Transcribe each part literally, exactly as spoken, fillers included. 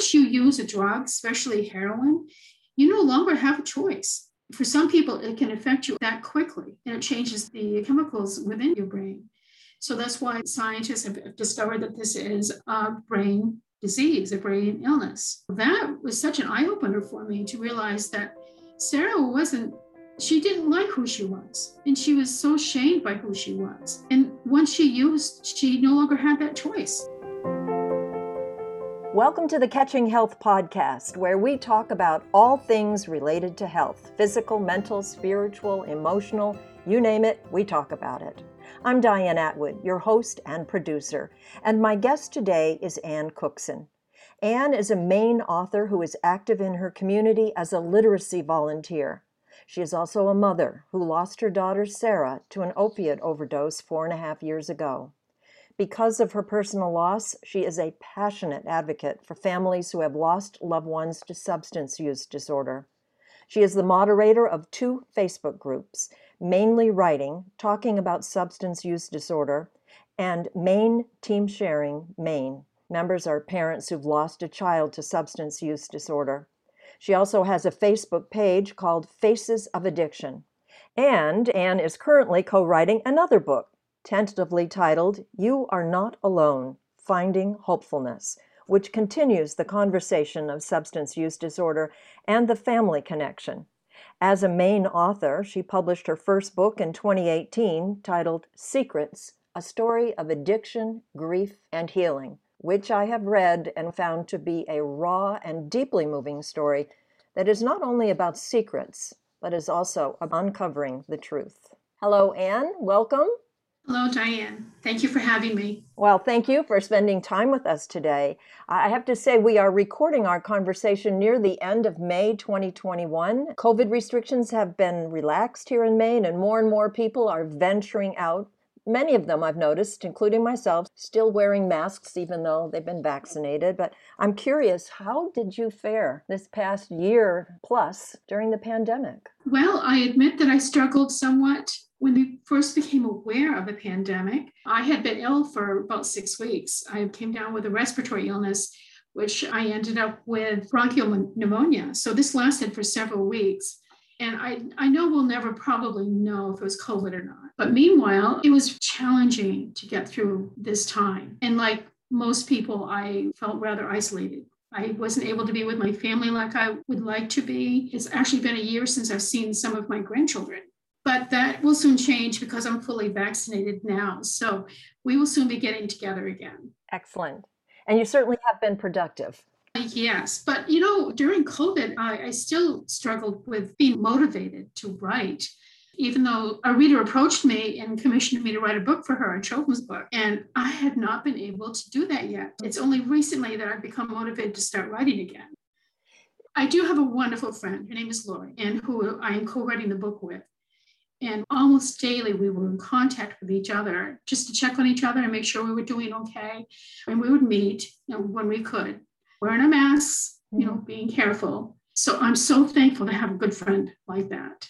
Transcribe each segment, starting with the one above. once you use a drug, especially heroin, you no longer have a choice. For some people, it can affect you that quickly, and it changes the chemicals within your brain. So that's why scientists have discovered that this is a brain disease, a brain illness. That was such an eye-opener for me to realize that Sarah wasn't, she didn't like who she was, and she was so shamed by who she was. And once she used, she no longer had that choice. Welcome to the Catching Health Podcast, where we talk about all things related to health, physical, mental, spiritual, emotional, you name it, we talk about it. I'm Diane Atwood, your host and producer, and my guest today is Ann Cookson. Ann is a Maine author who is active in her community as a literacy volunteer. She is also a mother who lost her daughter Sarah to an opiate overdose four and a half years ago. Because of her personal loss, she is a passionate advocate for families who have lost loved ones to substance use disorder. She is the moderator of two Facebook groups, Mainely Writing, Talking About Substance Use Disorder, and Maine Team Sharing, Maine. Members are parents who've lost a child to substance use disorder. She also has a Facebook page called Faces of Addiction. And Ann is currently co-writing another book, tentatively titled You Are Not Alone, Finding Hopefulness, which continues the conversation of substance use disorder and the family connection. As a Maine author, she published her first book in twenty eighteen titled Secrets, A Story of Addiction, Grief, and Healing, which I have read and found to be a raw and deeply moving story that is not only about secrets, but is also about uncovering the truth. Hello, Ann. Welcome. Hello, Diane. Thank you for having me. Well, thank you for spending time with us today. I have to say we are recording our conversation near the end of May twenty twenty-one. COVID restrictions have been relaxed here in Maine, and more and more people are venturing out. Many of them, I've noticed, including myself, still wearing masks even though they've been vaccinated. But I'm curious, how did you fare this past year plus during the pandemic? Well, I admit that I struggled somewhat. When we first became aware of the pandemic, I had been ill for about six weeks. I came down with a respiratory illness, which I ended up with bronchial pneumonia. So this lasted for several weeks. And I, I know we'll never probably know if it was COVID or not. But meanwhile, it was challenging to get through this time. And like most people, I felt rather isolated. I wasn't able to be with my family like I would like to be. It's actually been a year since I've seen some of my grandchildren. But that will soon change because I'm fully vaccinated now. So we will soon be getting together again. Excellent. And you certainly have been productive. Yes. But, you know, during COVID, I, I still struggled with being motivated to write, even though a reader approached me and commissioned me to write a book for her, a children's book. And I had not been able to do that yet. It's only recently that I've become motivated to start writing again. I do have a wonderful friend. Her name is Lori, and who I am co-writing the book with. And almost daily, we were in contact with each other just to check on each other and make sure we were doing okay. And we would meet, you know, when we could, wearing our masks, you know, being careful. So I'm so thankful to have a good friend like that.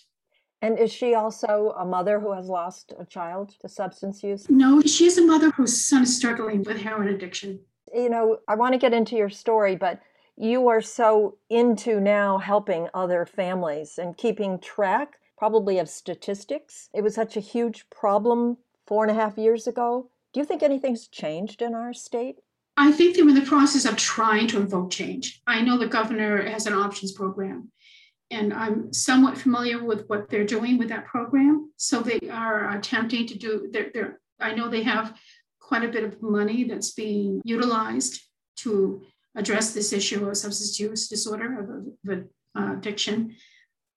And is she also a mother who has lost a child to substance use? No, she's a mother whose son is struggling with heroin addiction. You know, I want to get into your story, but you are so into now helping other families and keeping track probably of statistics. It was such a huge problem four and a half years ago. Do you think anything's changed in our state? I think they're in the process of trying to invoke change. I know the governor has an options program, and I'm somewhat familiar with what they're doing with that program. So they are attempting to do, they're, they're, I know they have quite a bit of money that's being utilized to address this issue of substance use disorder, of, of uh, addiction.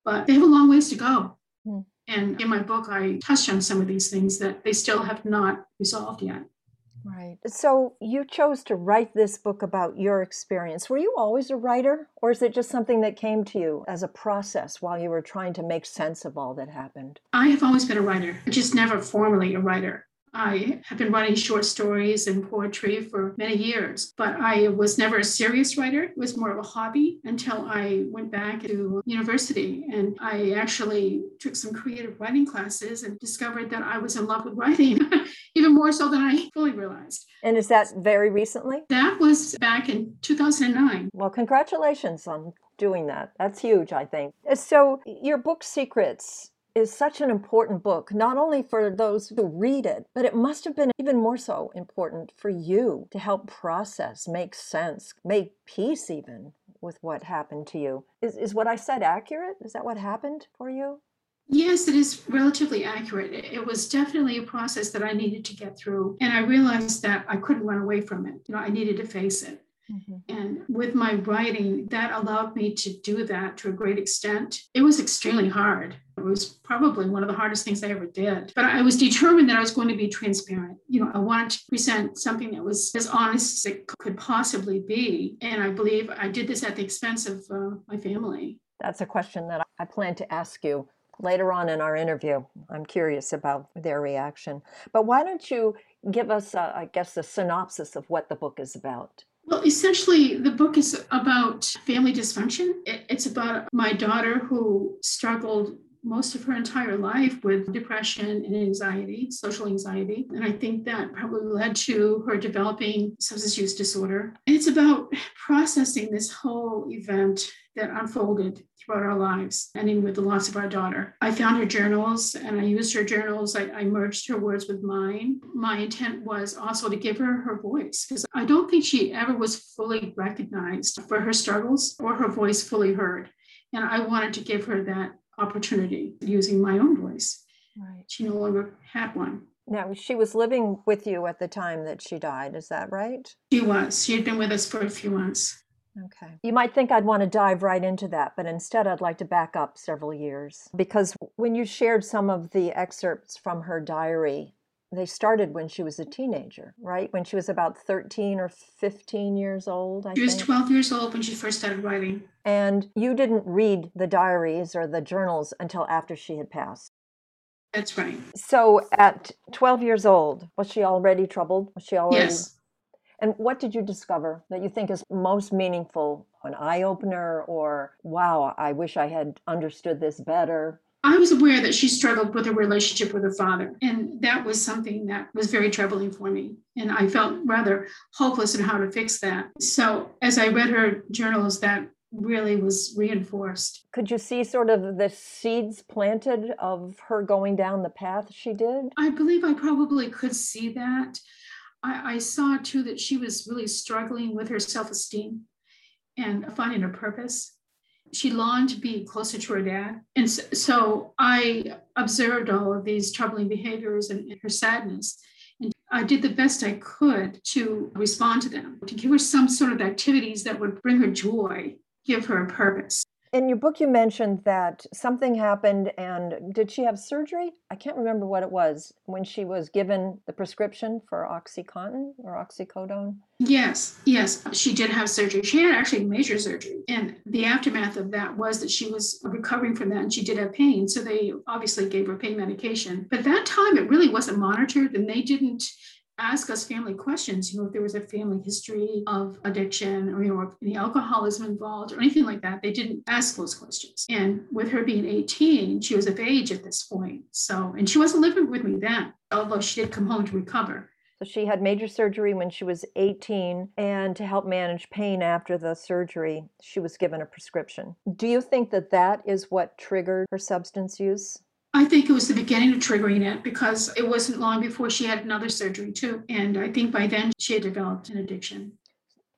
But they have a long ways to go. Hmm. And in my book, I touched on some of these things that they still have not resolved yet. Right. So you chose to write this book about your experience. Were you always a writer, or is it just something that came to you as a process while you were trying to make sense of all that happened? I have always been a writer, just never formally a writer. I have been writing short stories and poetry for many years, but I was never a serious writer. It was more of a hobby until I went back to university. And I actually took some creative writing classes and discovered that I was in love with writing, even more so than I fully realized. And is that very recently? That was back in two thousand nine. Well, congratulations on doing that. That's huge, I think. So your book, Secrets, is such an important book, not only for those who read it, but it must have been even more so important for you to help process, make sense, make peace even with what happened to you. Is, is what I said accurate? Is that what happened for you? Yes, it is relatively accurate. It was definitely a process that I needed to get through. And I realized that I couldn't run away from it. You know, I needed to face it. Mm-hmm. And with my writing, that allowed me to do that to a great extent. It was extremely hard. It was probably one of the hardest things I ever did. But I was determined that I was going to be transparent. You know, I wanted to present something that was as honest as it could possibly be. And I believe I did this at the expense of uh, my family. That's a question that I plan to ask you later on in our interview. I'm curious about their reaction. But why don't you give us, uh, I guess, a synopsis of what the book is about? Well, essentially, the book is about family dysfunction. It's about my daughter who struggled most of her entire life with depression and anxiety, social anxiety. And I think that probably led to her developing substance use disorder. And it's about processing this whole event that unfolded throughout our lives, ending with the loss of our daughter. I found her journals and I used her journals. I, I merged her words with mine. My intent was also to give her her voice, because I don't think she ever was fully recognized for her struggles or her voice fully heard. And I wanted to give her that opportunity using my own voice. Right. She no longer had one. Now, she was living with you at the time that she died, is that right? She was. She had been with us for a few months. Okay. You might think I'd want to dive right into that, but instead I'd like to back up several years, because when you shared some of the excerpts from her diary, they started when she was a teenager, right? When she was about thirteen or fifteen years old, I think. She was twelve years old when she first started writing. And you didn't read the diaries or the journals until after she had passed. That's right. So at twelve years old, was she already troubled? Was she already? Yes. And what did you discover that you think is most meaningful, an eye-opener, or, wow, I wish I had understood this better? I was aware that she struggled with her relationship with her father, and that was something that was very troubling for me, and I felt rather hopeless in how to fix that. So as I read her journals, that really was reinforced. Could you see sort of the seeds planted of her going down the path she did? I believe I probably could see that. I saw, too, that she was really struggling with her self-esteem and finding her purpose. She longed to be closer to her dad. And so I observed all of these troubling behaviors and her sadness. And I did the best I could to respond to them, to give her some sort of activities that would bring her joy, give her a purpose. In your book, you mentioned that something happened, and did she have surgery? I can't remember what it was when she was given the prescription for Oxycontin or Oxycodone. Yes, yes, she did have surgery. She had actually major surgery, and the aftermath of that was that she was recovering from that, and she did have pain, so they obviously gave her pain medication. But that time, it really wasn't monitored, and they didn't ask us family questions, you know, if there was a family history of addiction or, you know, or any alcoholism involved or anything like that. They didn't ask those questions. And with her being eighteen, she was of age at this point. So, and she wasn't living with me then, although she did come home to recover. So she had major surgery when she was eighteen, and to help manage pain after the surgery, she was given a prescription. Do you think that that is what triggered her substance use? I think it was the beginning of triggering it, because it wasn't long before she had another surgery too. And I think by then she had developed an addiction.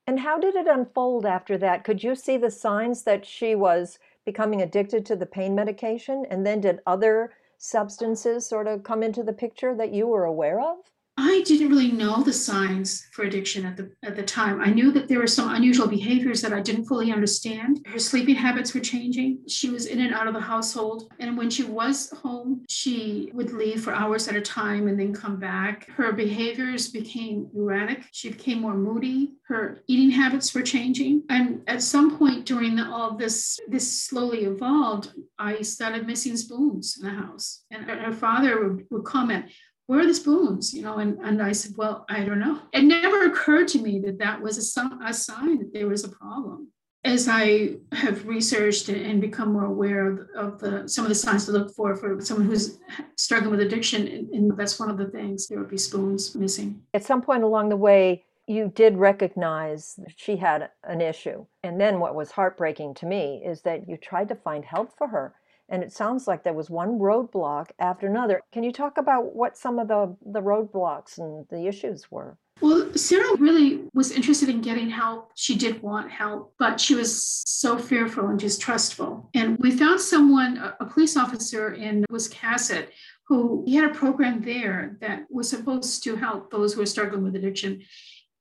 And how did it unfold after that? Could you see the signs that she was becoming addicted to the pain medication? And then did other substances sort of come into the picture that you were aware of? I didn't really know the signs for addiction at the at the time. I knew that there were some unusual behaviors that I didn't fully understand. Her sleeping habits were changing. She was in and out of the household. And when she was home, she would leave for hours at a time and then come back. Her behaviors became erratic. She became more moody. Her eating habits were changing. And at some point during the, all this, this slowly evolved, I started missing spoons in the house. And her father would, would comment, where are the spoons? You know, and, and I said, well, I don't know. It never occurred to me that that was a, a sign that there was a problem. As I have researched and become more aware of, of the, some of the signs to look for for someone who's struggling with addiction, and, and that's one of the things, there would be spoons missing. At some point along the way, you did recognize that she had an issue. And then what was heartbreaking to me is that you tried to find help for her. And it sounds like there was one roadblock after another. Can you talk about what some of the, the roadblocks and the issues were? Well, Sarah really was interested in getting help. She did want help, but she was so fearful and distrustful. And we found someone, a police officer in Wiscasset, who he had a program there that was supposed to help those who were struggling with addiction.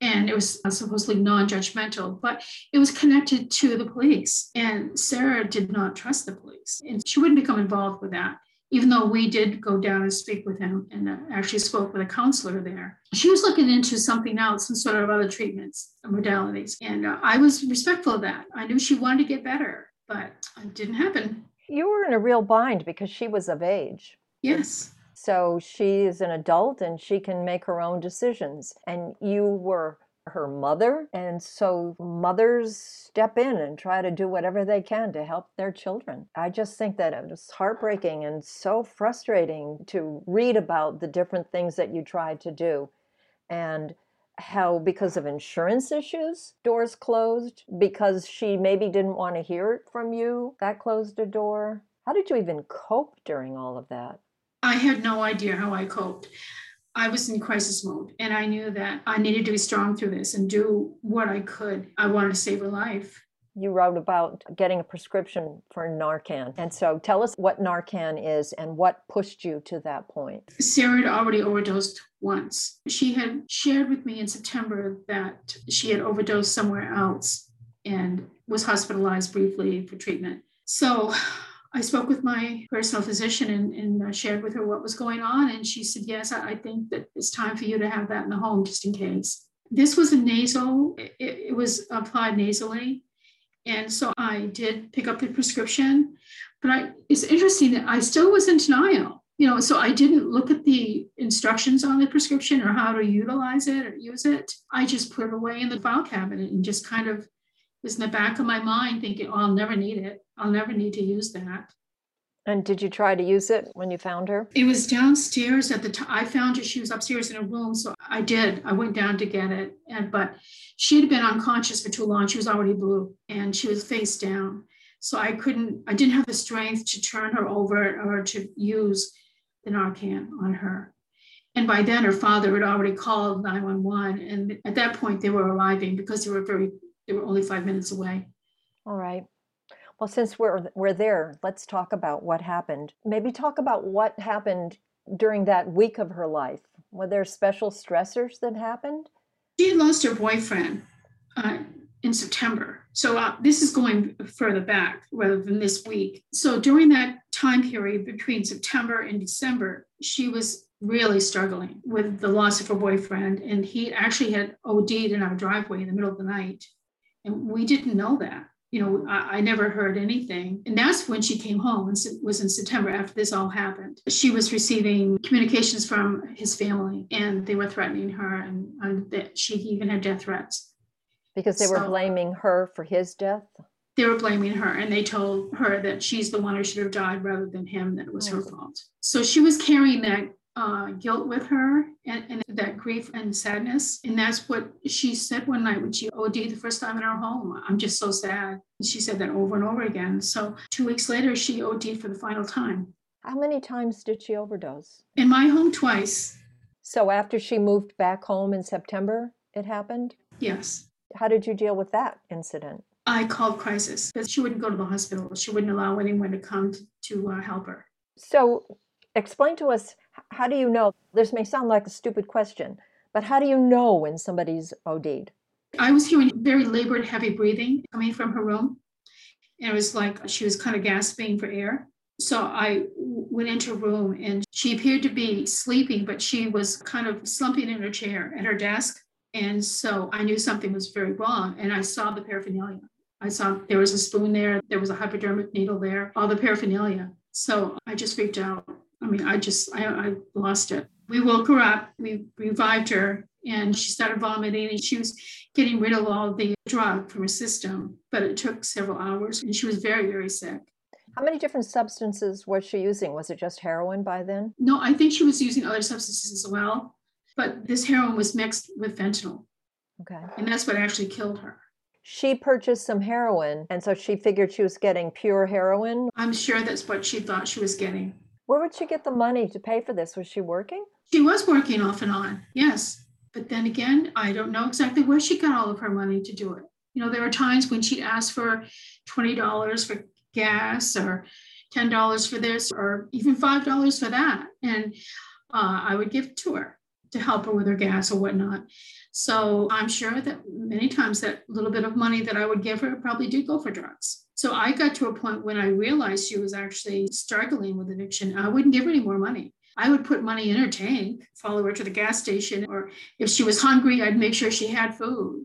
And it was supposedly non-judgmental, but it was connected to the police. And Sarah did not trust the police, and she wouldn't become involved with that, even though we did go down and speak with him and uh, actually spoke with a counselor there. She was looking into something else, some sort of other treatments and modalities. And uh, I was respectful of that. I knew she wanted to get better, but it didn't happen. You were in a real bind because she was of age. Yes. So she is an adult and she can make her own decisions. And you were her mother. And so mothers step in and try to do whatever they can to help their children. I just think that it was heartbreaking and so frustrating to read about the different things that you tried to do, and how, because of insurance issues, doors closed, because she maybe didn't want to hear it from you, that closed a door. How did you even cope during all of that? I had no idea how I coped. I was in crisis mode, and I knew that I needed to be strong through this and do what I could. I wanted to save her life. You wrote about getting a prescription for Narcan. And so tell us what Narcan is and what pushed you to that point. Sarah had already overdosed once. She had shared with me in September that she had overdosed somewhere else and was hospitalized briefly for treatment. So I spoke with my personal physician and, and uh, shared with her what was going on. And she said, yes, I, I think that it's time for you to have that in the home just in case. This was a nasal, it, it was applied nasally. And so I did pick up the prescription, but I, it's interesting that I still was in denial, you know, so I didn't look at the instructions on the prescription or how to utilize it or use it. I just put it away in the file cabinet and just kind of was in the back of my mind thinking, oh, I'll never need it. I'll never need to use that. And did you try to use it when you found her? It was downstairs at the time. I found her. She was upstairs in her room. So I did. I went down to get it. And but she had been unconscious for too long. She was already blue and she was face down. So I couldn't, I didn't have the strength to turn her over or to use the Narcan on her. And by then her father had already called nine one one. And at that point they were arriving because they were very, they were only five minutes away. All right. Well, since we're we're there, let's talk about what happened. Maybe talk about what happened during that week of her life. Were there special stressors that happened? She had lost her boyfriend uh, in September. So uh, this is going further back rather than this week. So during that time period between September and December, she was really struggling with the loss of her boyfriend. And he actually had O D'd in our driveway in the middle of the night. And we didn't know that. You know, I, I never heard anything. And that's when she came home, and it was in September after this all happened. She was receiving communications from his family, and they were threatening her, and, and that she even had death threats. Because they so, were blaming her for his death? They were blaming her, and they told her that she's the one who should have died rather than him, that it was oh. her fault. So she was carrying that uh, guilt with her and, and that grief and sadness. And that's what she said one night when she O D'd the first time in our home. I'm just so sad. She said that over and over again. So two weeks later, she O D'd for the final time. How many times did she overdose? In my home, twice. So after she moved back home in September, it happened? Yes. How did you deal with that incident? I called crisis because she wouldn't go to the hospital. She wouldn't allow anyone to come to, to uh, help her. So explain to us, how do you know? This may sound like a stupid question, but how do you know when somebody's O D'd? I was hearing very labored, heavy breathing coming from her room. And it was like she was kind of gasping for air. So I went into her room, and she appeared to be sleeping, but she was kind of slumping in her chair at her desk. And so I knew something was very wrong. And I saw the paraphernalia. I saw there was a spoon there. There was a hypodermic needle there, all the paraphernalia. So I just freaked out. I mean, I just, I, I lost it. We woke her up, we revived her, and she started vomiting, and she was getting rid of all the drug from her system, but it took several hours, and she was very, very sick. How many different substances was she using? Was it just heroin by then? No, I think she was using other substances as well, but this heroin was mixed with fentanyl. Okay. And that's what actually killed her. She purchased some heroin, and so she figured she was getting pure heroin? I'm sure that's what she thought she was getting. Where would she get the money to pay for this? Was she working? She was working off and on, yes. But then again, I don't know exactly where she got all of her money to do it. You know, there were times when she'd ask for twenty dollars for gas or ten dollars for this or even five dollars for that. And uh, I would give it to her to help her with her gas or whatnot. So I'm sure that many times that little bit of money that I would give her probably did go for drugs. So I got to a point when I realized she was actually struggling with addiction. I wouldn't give her any more money. I would put money in her tank, follow her to the gas station, or if she was hungry, I'd make sure she had food,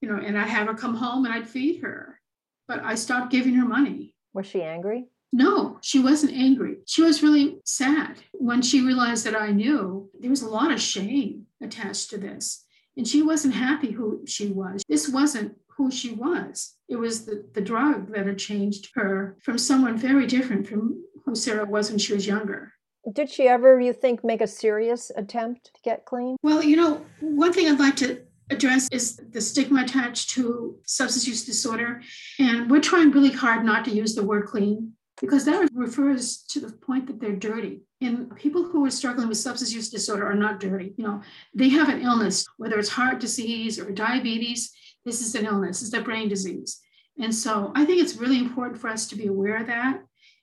you know, and I'd have her come home and I'd feed her. But I stopped giving her money. Was she angry? No, she wasn't angry. She was really sad. When she realized that I knew, there was a lot of shame attached to this. And she wasn't happy who she was. This wasn't who she was. It was the, the drug that had changed her from someone very different from who Sarah was when she was younger. Did she ever, you think, make a serious attempt to get clean? Well, you know, one thing I'd like to address is the stigma attached to substance use disorder. And we're trying really hard not to use the word clean because that refers to the point that they're dirty. And people who are struggling with substance use disorder are not dirty. You know, they have an illness, whether it's heart disease or diabetes. This is an illness. It's a brain disease. And so I think it's really important for us to be aware of that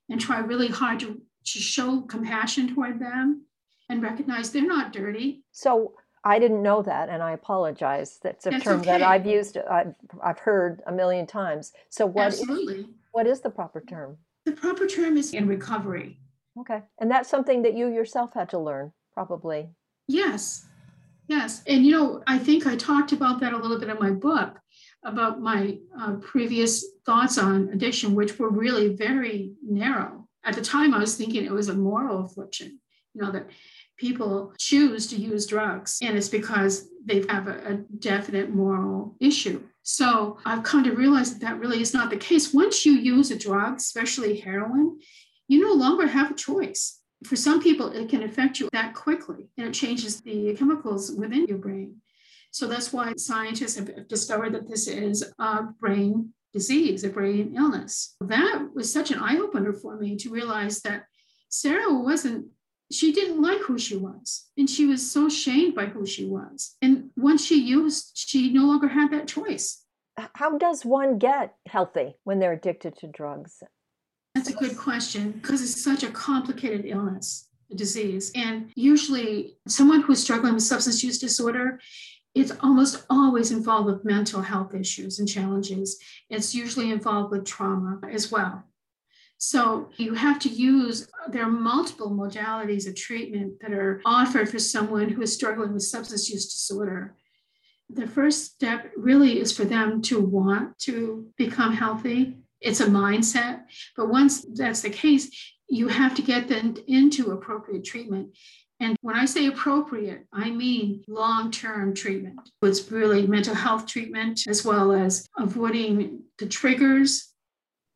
and try really hard to to show compassion toward them and recognize they're not dirty. So I didn't know that, and I apologize. That's a That's term okay. that I've used, I've, I've heard a million times. So what Absolutely. Is, what is the proper term? The proper term is in recovery. Okay. And that's something that you yourself had to learn, probably. Yes. Yes. And, you know, I think I talked about that a little bit in my book, about my uh, previous thoughts on addiction, which were really very narrow. At the time, I was thinking it was a moral affliction, you know, that people choose to use drugs, and it's because they have a, a definite moral issue. So I've come to realize that that really is not the case. Once you use a drug, especially heroin, you no longer have a choice. For some people, it can affect you that quickly, and it changes the chemicals within your brain. So that's why scientists have discovered that this is a brain disease, a brain illness. That was such an eye-opener for me to realize that Sarah wasn't, she didn't like who she was. And she was so shamed by who she was. And once she used, she no longer had that choice. How does one get healthy when they're addicted to drugs? That's a good question, because it's such a complicated illness, a disease. And usually someone who's struggling with substance use disorder, it's almost always involved with mental health issues and challenges. It's usually involved with trauma as well. So you have to use, there are multiple modalities of treatment that are offered for someone who is struggling with substance use disorder. The first step really is for them to want to become healthy. It's a mindset, but once that's the case, you have to get them into appropriate treatment. And when I say appropriate, I mean long-term treatment. It's really mental health treatment, as well as avoiding the triggers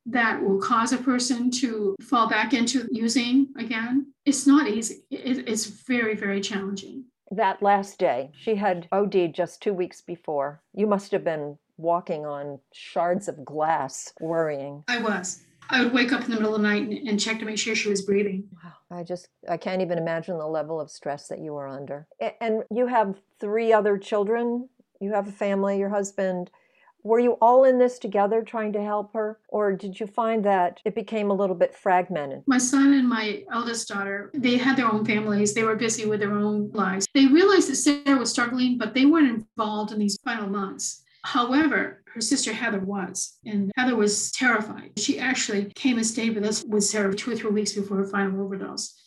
that will cause a person to fall back into using again. It's not easy. It's very, very challenging. That last day, she had OD'd just two weeks before. You must have been walking on shards of glass, worrying. I was. I would wake up in the middle of the night and check to make sure she was breathing. Wow. I just, I can't even imagine the level of stress that you were under. And you have three other children, you have a family, your husband. Were you all in this together trying to help her? Or did you find that it became a little bit fragmented? My son and my eldest daughter, they had their own families. They were busy with their own lives. They realized that Sarah was struggling, but they weren't involved in these final months. However, her sister Heather was, and Heather was terrified. She actually came and stayed with us with Sarah two or three weeks before her final overdose,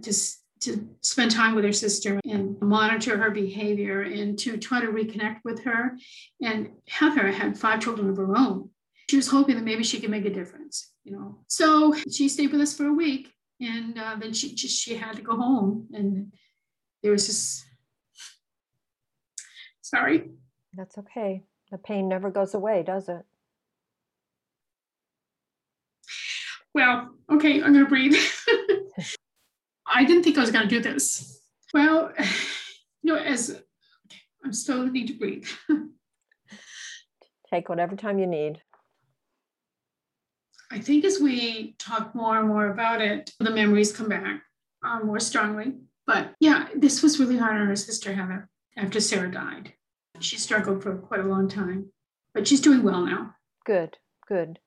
just to spend time with her sister and monitor her behavior and to try to reconnect with her. And Heather had five children of her own. She was hoping that maybe she could make a difference, you know. So she stayed with us for a week, and uh, then she she had to go home, and there was just, sorry. That's okay. The pain never goes away, does it? Well, okay, I'm going to breathe. I didn't think I was going to do this. Well, you know, as I'm still need to breathe. Take whatever time you need. I think as we talk more and more about it, the memories come back um, more strongly. But yeah, this was really hard on her sister, Heather, after Sarah died. She struggled for quite a long time, but she's doing well now. Good, good.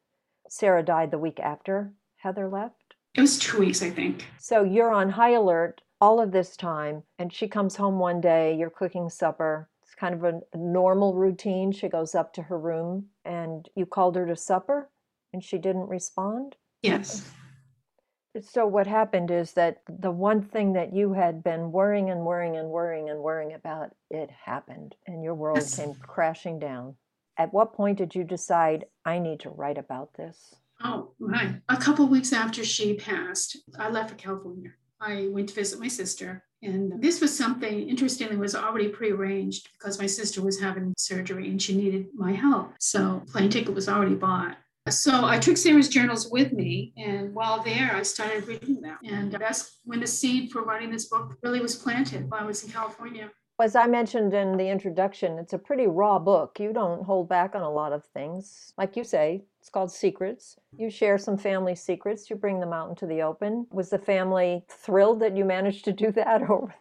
Sarah died the week after Heather left? It was two weeks, I think. So you're on high alert all of this time, and she comes home one day, you're cooking supper. It's kind of a normal routine. She goes up to her room, and you called her to supper, and she didn't respond? Yes. So what happened is that the one thing that you had been worrying and worrying and worrying and worrying about, it happened, and your world yes. came crashing down. At what point did you decide, I need to write about this? Oh, my. A couple of weeks after she passed, I left for California. I went to visit my sister, and this was something, interestingly, was already prearranged because my sister was having surgery and she needed my help. So plane ticket was already bought. So I took Sarah's journals with me, and while there, I started reading them. And that's when the seed for writing this book really was planted while I was in California. As I mentioned in the introduction, it's a pretty raw book. You don't hold back on a lot of things. Like you say, it's called Secrets. You share some family secrets. You bring them out into the open. Was the family thrilled that you managed to do that, or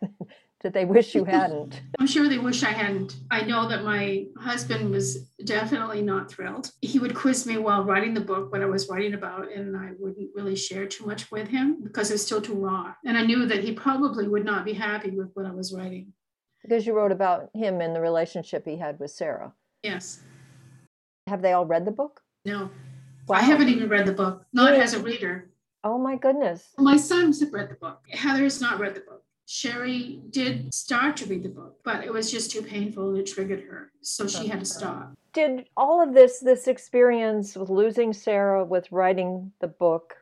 did they wish you hadn't? I'm sure they wish I hadn't. I know that my husband was definitely not thrilled. He would quiz me while writing the book what I was writing about, and I wouldn't really share too much with him because it was still too raw. And I knew that he probably would not be happy with what I was writing. Because you wrote about him and the relationship he had with Sarah. Yes. Have they all read the book? No. Wow. I haven't even read the book, not yeah. as a reader. Oh, my goodness. My sons have read the book. Heather has not read the book. Sherry did start to read the book, but it was just too painful and it triggered her. So she had to stop. Did all of this, this experience with losing Sarah, with writing the book,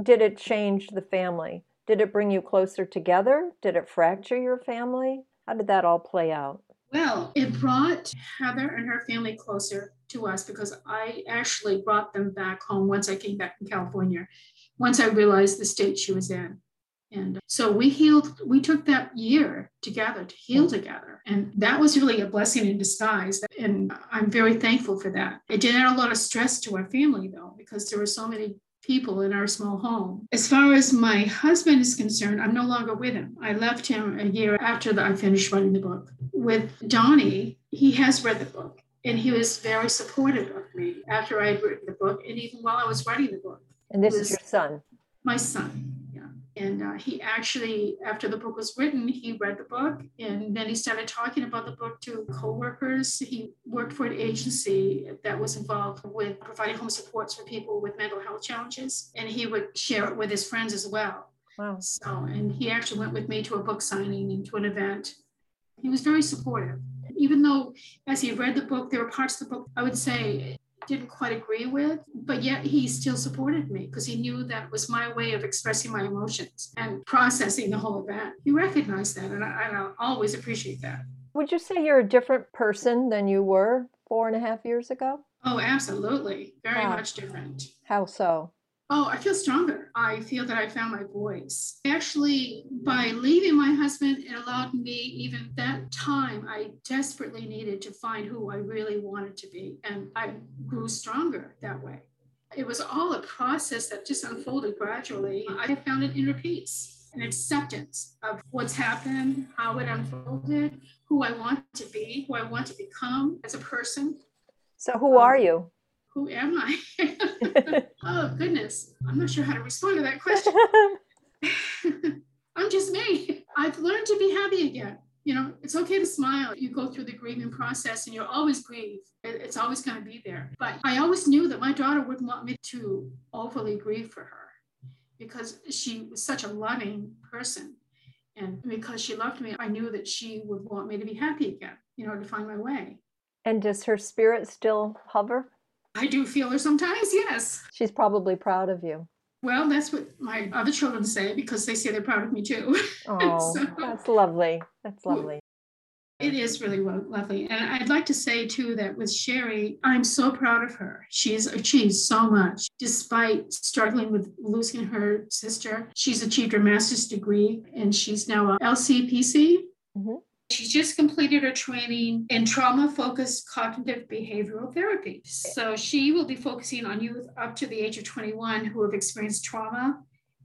did it change the family? Did it bring you closer together? Did it fracture your family? How did that all play out? Well, it brought Heather and her family closer to us because I actually brought them back home once I came back from California, once I realized the state she was in. And so we healed, we took that year together to heal together. And that was really a blessing in disguise. And I'm very thankful for that. It did add a lot of stress to our family, though, because there were so many people in our small home. As far as my husband is concerned, I'm no longer with him. I left him a year after the, I finished writing the book. With Donnie, he has read the book, and he was very supportive of me after I had written the book, and even while I was writing the book. And this is your son? My son, yeah. And uh, he actually, after the book was written, he read the book, and then he started talking about the book to coworkers. He worked for an agency that was involved with providing home supports for people with mental health challenges, and he would share it with his friends as well. Wow. So, and he actually went with me to a book signing and to an event. He was very supportive. Even though as he read the book, there were parts of the book, I would say, didn't quite agree with, but yet he still supported me because he knew that was my way of expressing my emotions and processing the whole event. He recognized that, and I, and I always appreciate that. Would you say you're a different person than you were four and a half years ago? Oh, absolutely. Very wow. much different. How so? Oh, I feel stronger. I feel that I found my voice. Actually, by leaving my husband, it allowed me even that time I desperately needed to find who I really wanted to be. And I grew stronger that way. It was all a process that just unfolded gradually. I found an inner peace, an acceptance of what's happened, how it unfolded, who I want to be, who I want to become as a person. So who are you? Who am I? Oh, goodness. I'm not sure how to respond to that question. I'm just me. I've learned to be happy again. You know, it's okay to smile. You go through the grieving process and you'll always grieve. It's always going to be there. But I always knew that my daughter wouldn't want me to overly grieve for her because she was such a loving person. And because she loved me, I knew that she would want me to be happy again, you know, to find my way. And does her spirit still hover? I do feel her sometimes, yes. She's probably proud of you. Well, that's what my other children say, because they say they're proud of me too. Oh, so, that's lovely. That's lovely. It is really lovely. And I'd like to say too, that with Sherry, I'm so proud of her. She's achieved so much. Despite struggling with losing her sister, she's achieved her master's degree and she's now a L C P C. Mm-hmm. She just completed her training in trauma-focused cognitive behavioral therapy. So she will be focusing on youth up to the age of twenty-one who have experienced trauma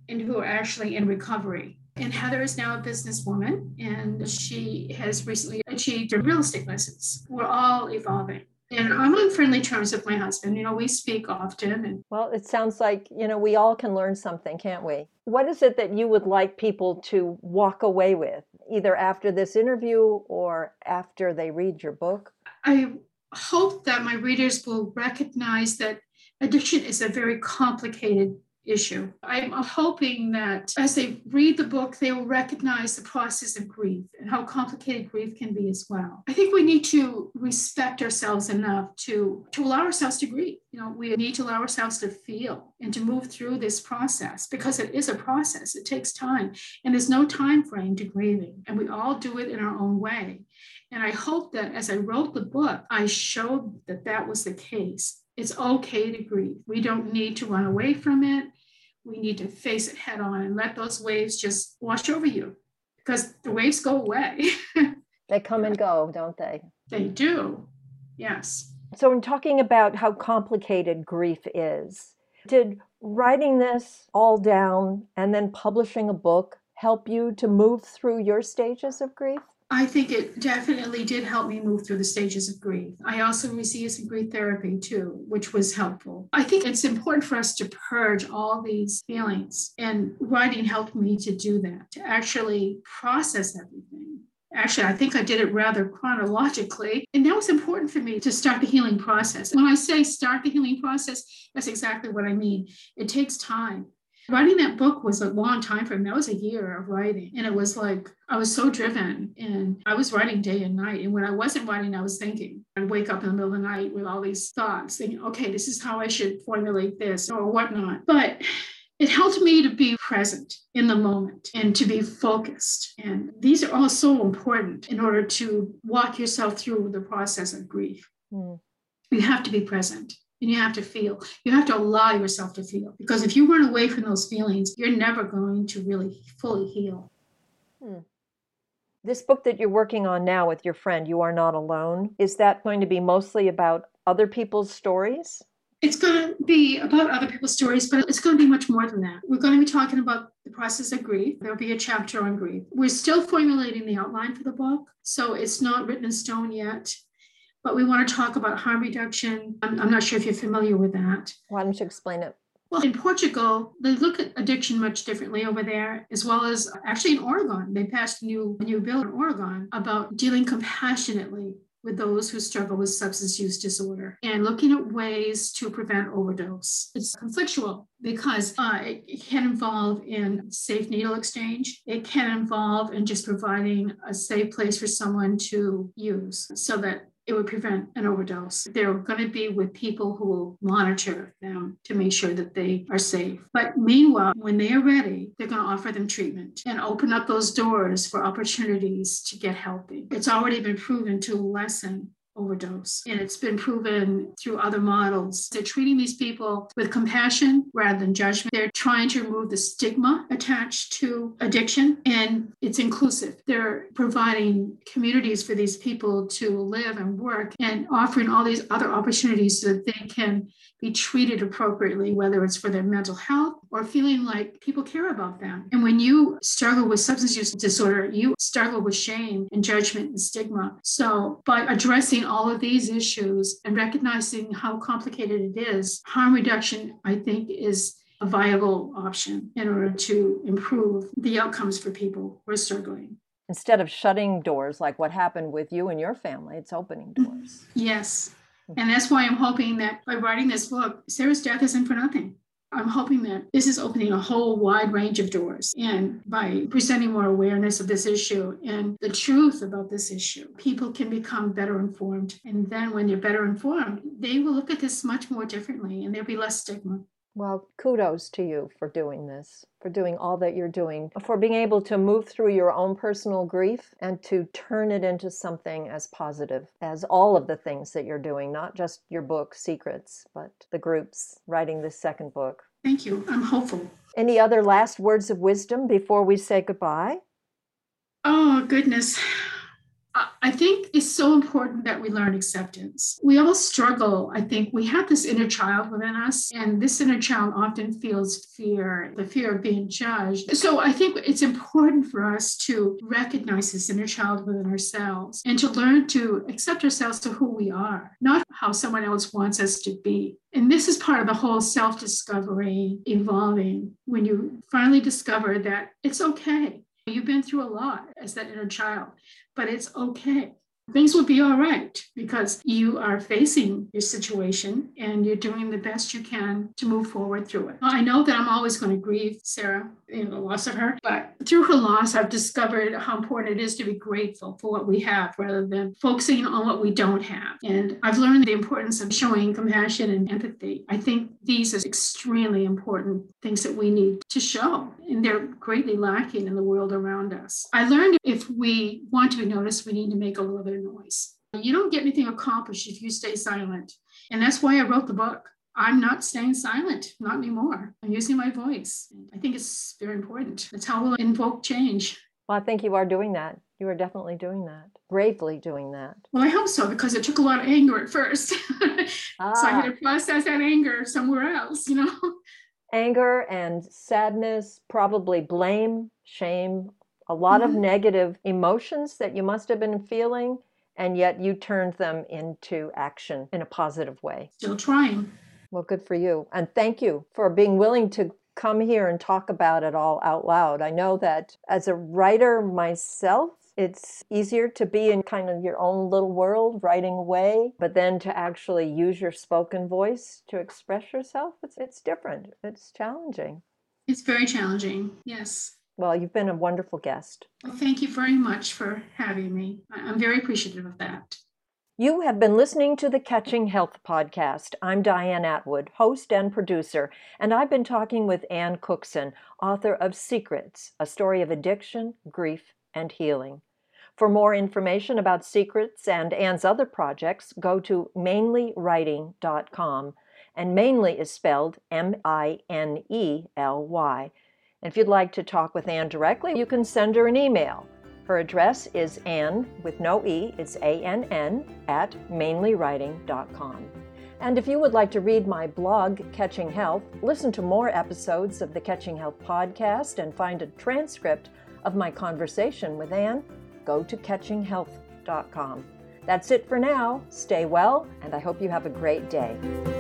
and who are actually in recovery. And Heather is now a businesswoman, and she has recently achieved her real estate license. We're all evolving. And I'm on friendly terms with my husband. You know, we speak often. And well, it sounds like, you know, we all can learn something, can't we? What is it that you would like people to walk away with, either after this interview or after they read your book? I hope that my readers will recognize that addiction is a very complicated issue. I'm hoping that as they read the book, they will recognize the process of grief and how complicated grief can be as well. I think we need to respect ourselves enough to, to allow ourselves to grieve. You know, we need to allow ourselves to feel and to move through this process, because it is a process. It takes time, and there's no time frame to grieving, and we all do it in our own way. And I hope that as I wrote the book, I showed that that was the case. It's okay to grieve. We don't need to run away from it. We need to face it head on and let those waves just wash over you, because the waves go away. They come and go, don't they? They do. Yes. So in talking about how complicated grief is, did writing this all down and then publishing a book help you to move through your stages of grief? I think it definitely did help me move through the stages of grief. I also received some grief therapy too, which was helpful. I think it's important for us to purge all these feelings, and writing helped me to do that, to actually process everything. Actually, I think I did it rather chronologically, and that was important for me to start the healing process. When I say start the healing process, that's exactly what I mean. It takes time. Writing that book was a long time frame. That was a year of writing. And it was like, I was so driven, and I was writing day and night. And when I wasn't writing, I was thinking. I'd wake up in the middle of the night with all these thoughts, thinking, okay, this is how I should formulate this or whatnot. But it helped me to be present in the moment and to be focused. And these are all so important in order to walk yourself through the process of grief. Mm. You have to be present. And you have to feel, you have to allow yourself to feel, because if you run away from those feelings, you're never going to really fully heal. Hmm. This book that you're working on now with your friend, You Are Not Alone, is that going to be mostly about other people's stories? It's going to be about other people's stories, but it's going to be much more than that. We're going to be talking about the process of grief. There'll be a chapter on grief. We're still formulating the outline for the book, so it's not written in stone yet. But we want to talk about harm reduction. I'm, I'm not sure if you're familiar with that. Why don't you explain it? Well, in Portugal, they look at addiction much differently over there, as well as actually in Oregon. They passed a new, a new bill in Oregon about dealing compassionately with those who struggle with substance use disorder and looking at ways to prevent overdose. It's conflictual because uh, it, it can involve in safe needle exchange. It can involve in just providing a safe place for someone to use so that it would prevent an overdose. They're going to be with people who will monitor them to make sure that they are safe. But meanwhile, when they are ready, they're going to offer them treatment and open up those doors for opportunities to get helping. It's already been proven to lessen overdose, and it's been proven through other models. They're treating these people with compassion rather than judgment. They're trying to remove the stigma attached to addiction, and it's inclusive. They're providing communities for these people to live and work, and offering all these other opportunities so that they can be treated appropriately, whether it's for their mental health or feeling like people care about them. And when you struggle with substance use disorder, you struggle with shame and judgment and stigma. So by addressing all of these issues and recognizing how complicated it is, harm reduction, I think, is a viable option in order to improve the outcomes for people who are struggling. Instead of shutting doors like what happened with you and your family, it's opening doors. Yes. And that's why I'm hoping that by writing this book, Sarah's death isn't for nothing. I'm hoping that this is opening a whole wide range of doors. And by presenting more awareness of this issue and the truth about this issue, people can become better informed. And then when you're better informed, they will look at this much more differently, and there'll be less stigma. Well, kudos to you for doing this, for doing all that you're doing, for being able to move through your own personal grief and to turn it into something as positive as all of the things that you're doing, not just your book, Secrets, but the groups, writing this second book. Thank you. I'm hopeful. Any other last words of wisdom before we say goodbye? Oh, goodness. I think it's so important that we learn acceptance. We all struggle. I think we have this inner child within us, and this inner child often feels fear, the fear of being judged. So I think it's important for us to recognize this inner child within ourselves and to learn to accept ourselves for who we are, not how someone else wants us to be. And this is part of the whole self-discovery, evolving, when you finally discover that it's okay. You've been through a lot as that inner child, but it's okay. Things will be all right because you are facing your situation and you're doing the best you can to move forward through it. I know that I'm always going to grieve Sarah in the loss of her, but through her loss, I've discovered how important it is to be grateful for what we have rather than focusing on what we don't have. And I've learned the importance of showing compassion and empathy. I think these are extremely important things that we need to show, and they're greatly lacking in the world around us. I learned if we want to be noticed, we need to make a little bit noise. You don't get anything accomplished if you stay silent. And that's why I wrote the book. I'm not staying silent, not anymore. I'm using my voice. I think it's very important. That's how we'll invoke change. Well, I think you are doing that. You are definitely doing that, bravely doing that. Well, I hope so, because it took a lot of anger at first. ah. So I had to process that anger somewhere else, you know? Anger and sadness, probably blame, shame, a lot mm-hmm. of negative emotions that you must have been feeling, and yet you turned them into action in a positive way. Still trying. Well, good for you. And thank you for being willing to come here and talk about it all out loud. I know that as a writer myself, it's easier to be in kind of your own little world, writing away, but then to actually use your spoken voice to express yourself, it's, it's different. It's challenging. It's very challenging, yes. Well, you've been a wonderful guest. Well, thank you very much for having me. I'm very appreciative of that. You have been listening to the Catching Health Podcast. I'm Diane Atwood, host and producer, and I've been talking with Ann Cookson, author of Secrets, a story of addiction, grief, and healing. For more information about Secrets and Ann's other projects, go to mainely writing dot com, and Mainely is spelled M I N E L Y. If you'd like to talk with Ann directly, you can send her an email. Her address is Ann, with no E, it's A N N, at mainely writing dot com. And if you would like to read my blog, Catching Health, listen to more episodes of the Catching Health podcast, and find a transcript of my conversation with Ann, go to catching health dot com. That's it for now. Stay well, and I hope you have a great day.